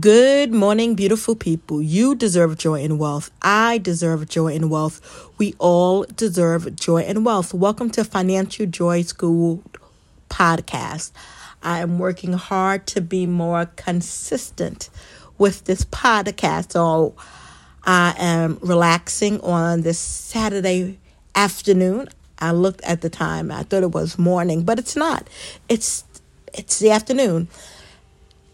Good morning, beautiful people. You deserve joy and wealth. I deserve joy and wealth. We all deserve joy and wealth. Welcome to Financial Joy School podcast. I am working hard to be more consistent with this podcast. So I am relaxing on this Saturday afternoon. I looked at the time. I thought it was morning, but it's not. It's the afternoon.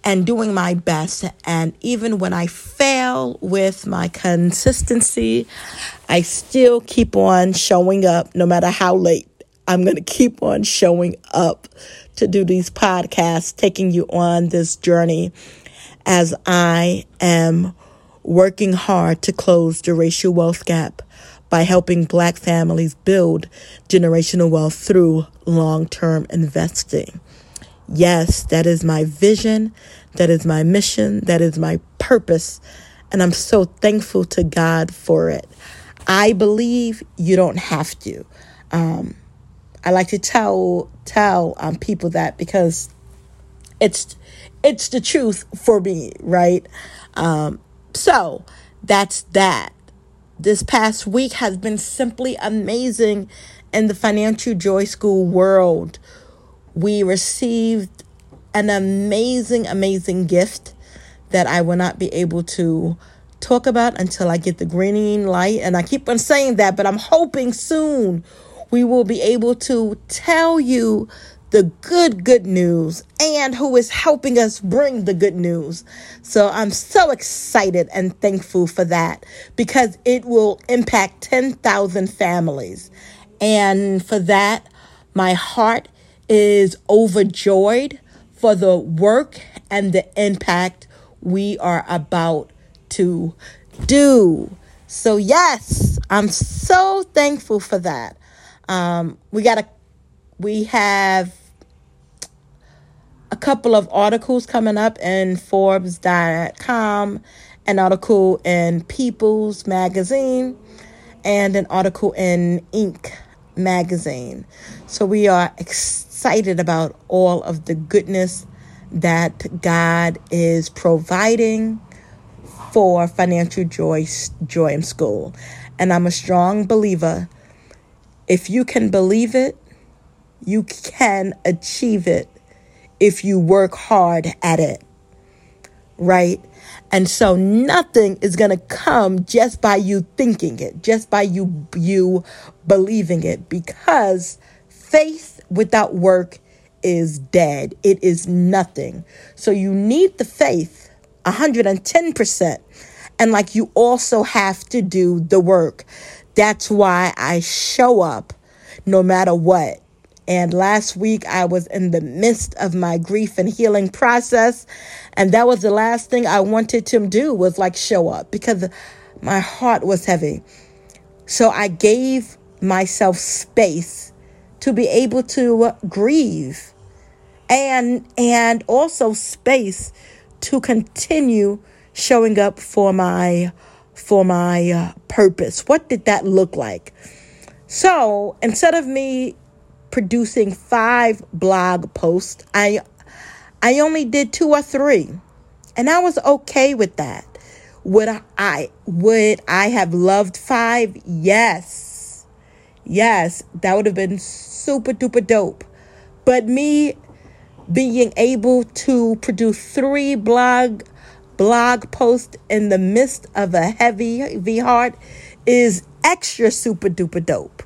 And doing my best. And even when I fail with my consistency, I still keep on showing up no matter how late. I'm going to keep on showing up to do these podcasts, taking you on this journey as I am working hard to close the racial wealth gap by helping Black families build generational wealth through long-term investing. Yes, that is my vision. That is my mission. That is my purpose. And I'm so thankful to God for it. I believe you don't have to. I like to tell people that because it's the truth for me, right? So that's that. This past week has been simply amazing in the Financial Joy School world. We received an amazing, amazing gift that I will not be able to talk about until I get the green light. And I keep on saying that, but I'm hoping soon we will be able to tell you the good news and who is helping us bring the good news. So I'm so excited and thankful for that because it will impact 10,000 families. And for that, my heart is overjoyed for the work and the impact we are about to do. So yes, I'm so thankful for that. We have a couple of articles coming up in Forbes.com, an article in People's Magazine, and an article in Inc. Magazine. So we are excited about all of the goodness that God is providing for Financial Joy in School. And I'm a strong believer. If you can believe it, you can achieve it if you work hard at it, right? And so nothing is going to come just by you thinking it, just by you believing it, because faith without work is dead. It is nothing. So you need the faith 110%. And like you also have to do the work. That's why I show up no matter what. And last week, I was in the midst of my grief and healing process. And that was the last thing I wanted to do was like show up because my heart was heavy. So I gave myself space to be able to grieve and also space to continue showing up for my purpose. What did that look like? So instead of me producing 5 blog posts, I only did 2 or 3, and I was okay with that. Would I have loved 5? Yes, that would have been super duper dope. But me being able to produce 3 blog posts in the midst of a heavy heart is extra super duper dope,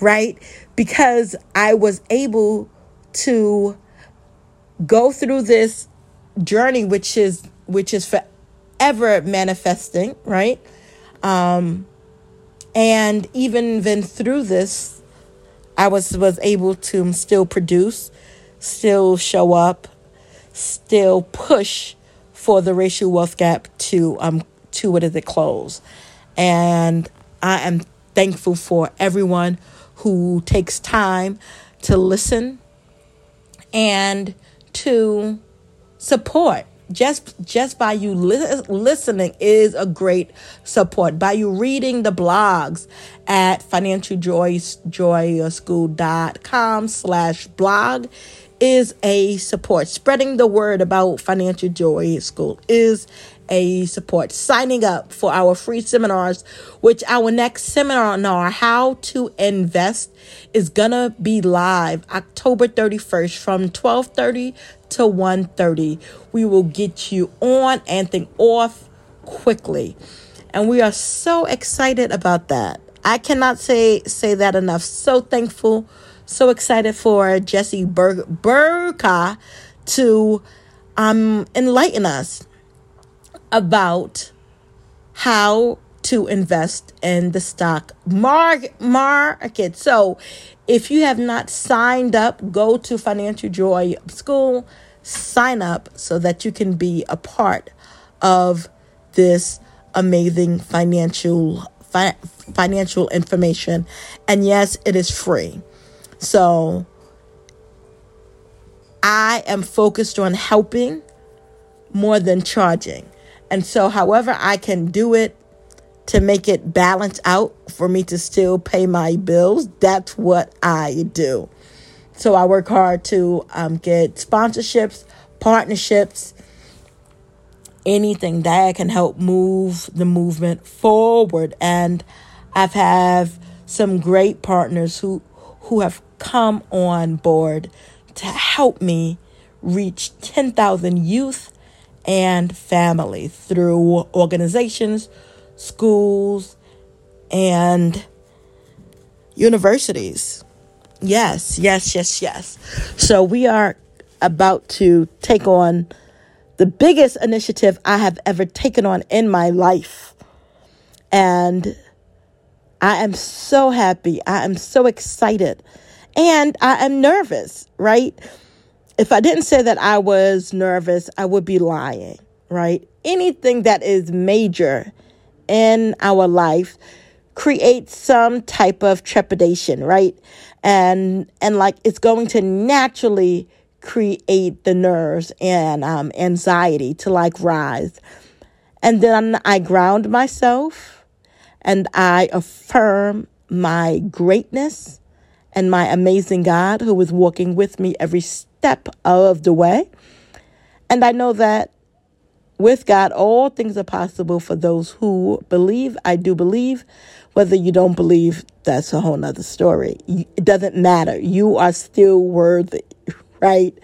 right? Because I was able to go through this journey, which is forever manifesting, right? And even through this, I was able to still produce, still show up, still push for the racial wealth gap to close. And I am thankful for everyone who takes time to listen and to support. Just by you listening is a great support. By you reading the blogs at financialjoyschool.com/blog is a support. Spreading the word about Financial Joy School is a support. Signing up for our free seminars, which our next seminar, How to Invest, is gonna be live October 31st from 12:30 to 1:30. We will get you on and think off quickly. And we are so excited about that. I cannot say that enough. So thankful, so excited for Jesse Burka to enlighten us about how to invest in the stock market. So if you have not signed up, go to Financial Joy School, sign up so that you can be a part of this amazing financial information. And yes, it is free. So I am focused on helping more than charging. And so however I can do it to make it balance out for me to still pay my bills, that's what I do. So I work hard to get sponsorships, partnerships, anything that can help move the movement forward. And I've had some great partners who have come on board to help me reach 10,000 youth and family through organizations, schools, and universities. Yes. So we are about to take on the biggest initiative I have ever taken on in my life. And I am so happy. I am so excited. And I am nervous, right? If I didn't say that I was nervous, I would be lying, right? Anything that is major in our life creates some type of trepidation, right? And like it's going to naturally create the nerves and anxiety to like rise. And then I ground myself and I affirm my greatness and my amazing God who is walking with me every step of the way. And I know that with God, all things are possible for those who believe. I do believe. Whether you don't believe, that's a whole nother story. It doesn't matter. You are still worthy. Right?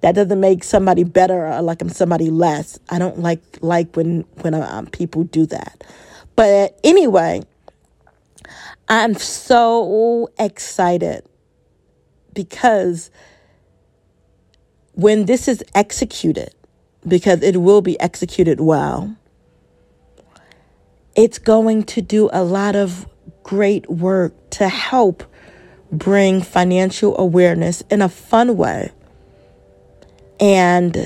That doesn't make somebody better or like I'm somebody less. I don't like when people do that. But anyway, I'm so excited because when this is executed, because it will be executed well, it's going to do a lot of great work to help bring financial awareness in a fun way and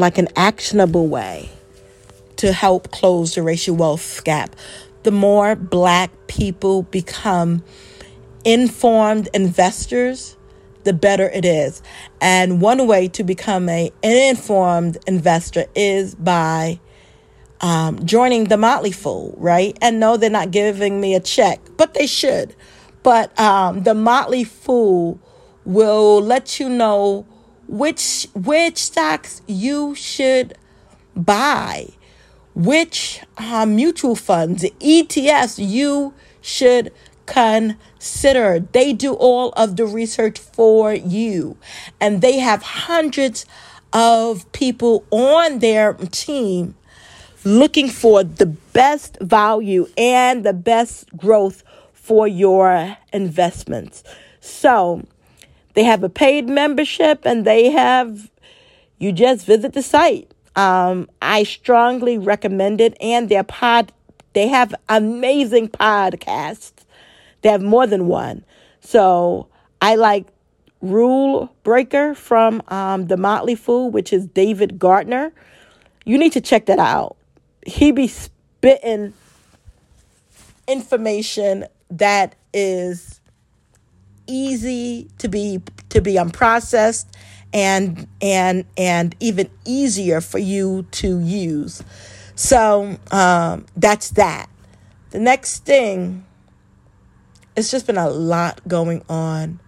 like an actionable way to help close the racial wealth gap. The more Black people become informed investors, the better it is. And one way to become an informed investor is by joining The Motley Fool, right? And no, they're not giving me a check, but they should. But The Motley Fool will let you know which stocks you should buy, which mutual funds, ETFs you should consider. They do all of the research for you. And they have hundreds of people on their team looking for the best value and the best growth for your investments. So they have a paid membership and you just visit the site. I strongly recommend it. And they have amazing podcasts. They have more than one. So I like Rule Breaker from The Motley Fool, which is David Gardner. You need to check that out. He be spitting information that is easy to be unprocessed and even easier for you to use. So that's that. The next thing, it's just been a lot going on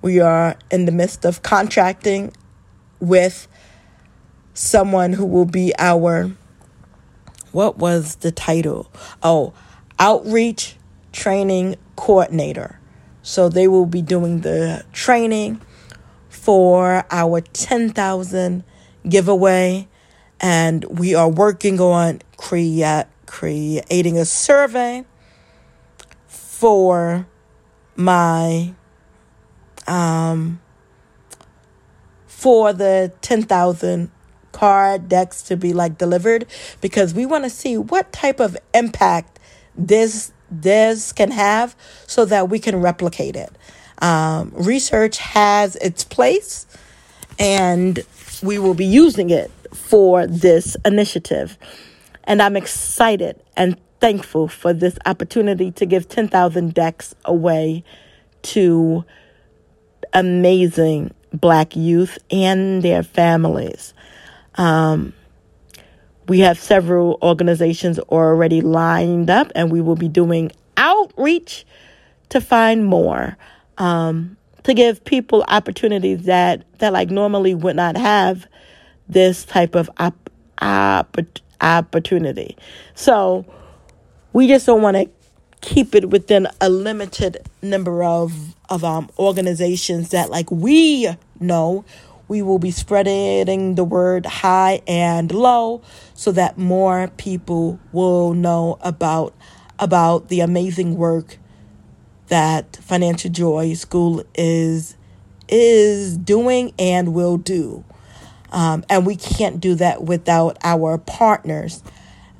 We are in the midst of contracting with someone who will be our, what was the title? Oh, outreach training coordinator. So they will be doing the training for our 10,000 giveaway. And we are working on creating a survey for my for the 10,000 card decks to be like delivered, because we want to see what type of impact this can have so that we can replicate it. Research has its place, and we will be using it for this initiative. And I'm excited and thankful for this opportunity to give 10,000 decks away to amazing Black youth and their families. We have several organizations already lined up, and we will be doing outreach to find more, to give people opportunities that like normally would not have this type of opportunity. So we just don't want to keep it within a limited number of organizations that like we know. We will be spreading the word high and low so that more people will know about the amazing work that Financial Joy School is doing and will do. And we can't do that without our partners.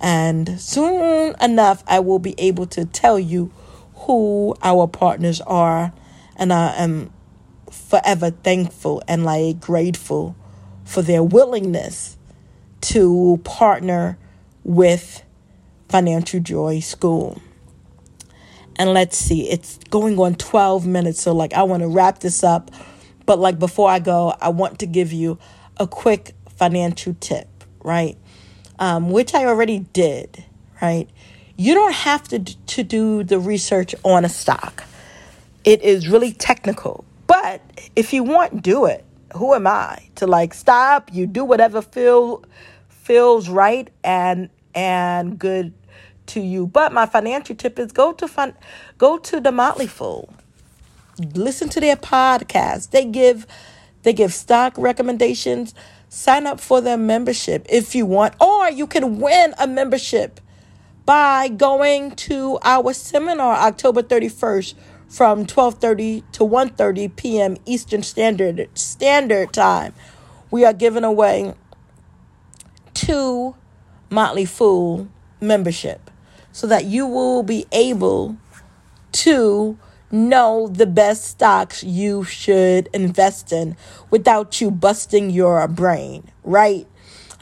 And soon enough, I will be able to tell you who our partners are. And I am forever thankful and like grateful for their willingness to partner with Financial Joy School. And let's see, it's going on 12 minutes. So like I want to wrap this up. But like before I go, I want to give you a quick financial tip, right? Which I already did, right? You don't have to do the research on a stock. It is really technical. But if you want, do it. Who am I to like stop? You do whatever feels right and good to you. But my financial tip is go to The Motley Fool. Listen to their podcast. They give stock recommendations. Sign up for their membership if you want, or you can win a membership by going to our seminar October 31st from 12:30 to 1:30 p.m. Eastern Standard Time. We are giving away 2 Motley Fool membership so that you will be able to know the best stocks you should invest in without you busting your brain, right?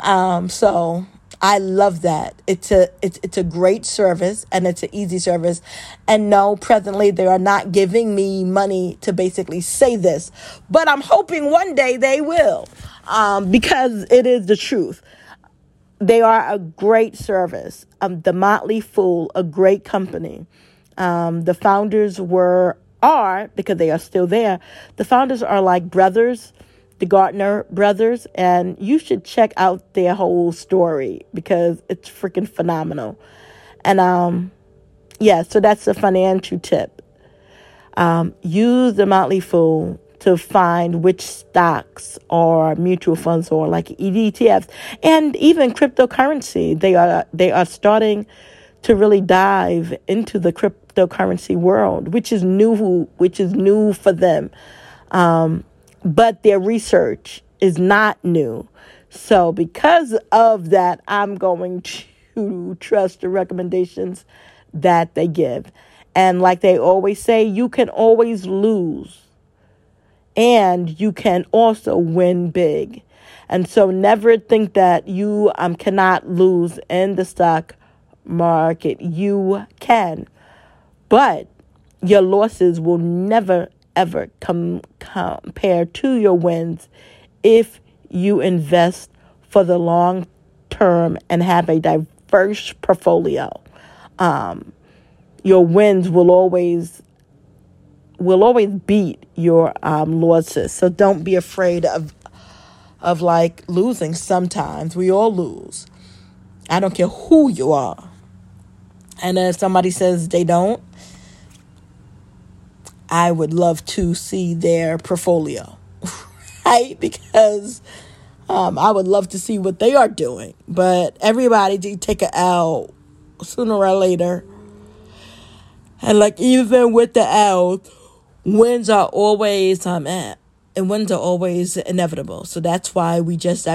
So I love that. It's a great service, and it's an easy service. And no, presently they are not giving me money to basically say this, but I'm hoping one day they will, because it is the truth. They are a great service. The Motley Fool, a great company. The founders are, because they are still there, the founders are like brothers, the Gardner brothers, and you should check out their whole story because it's freaking phenomenal. And so that's the financial tip. Use The Motley Fool to find which stocks or mutual funds or like ETFs and even cryptocurrency. They are starting to really dive into the cryptocurrency world, which is new for them. But their research is not new. So because of that, I'm going to trust the recommendations that they give. And like they always say, you can always lose, and you can also win big. And so never think that you cannot lose in the stock market. You can, but your losses will never ever compare to your wins if you invest for the long term and have a diverse portfolio. Your wins will always will always beat your losses. So don't be afraid of like losing. Sometimes we all lose. I don't care who you are. And if somebody says they don't, I would love to see their portfolio, right? Because I would love to see what they are doing. But everybody did take an L sooner or later. And like even with the L, wins are always and wins are always inevitable. So that's why we just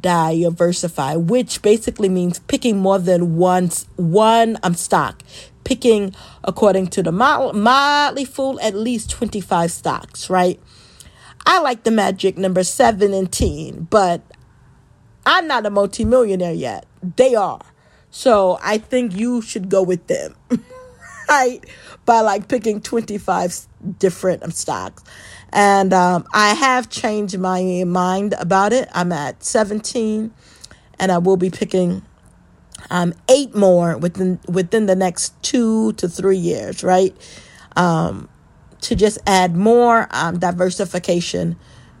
diversify, which basically means picking more than one stock. Picking, according to the Motley Fool, at least 25 stocks, right? I like the magic number 17, but I'm not a multimillionaire yet. They are. So I think you should go with them, right? By like picking 25 different stocks. And I have changed my mind about it. I'm at 17 and I will be picking 8 more within the next 2 to 3 years, right? To just add more diversification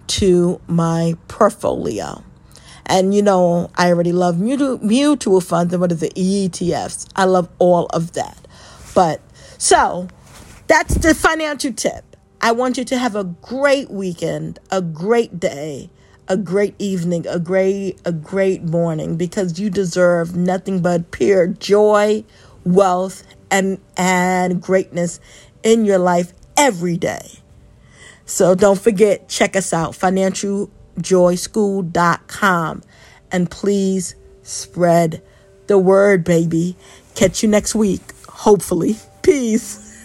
to my portfolio. And, you know, I already love mutual funds and what are the ETFs. I love all of that. But so that's the financial tip. I want you to have a great weekend, a great day, a great evening, a great morning, because you deserve nothing but pure joy, wealth, and greatness in your life every day. So don't forget, check us out, financialjoyschool.com, and please spread the word, baby. Catch you next week, hopefully. Peace.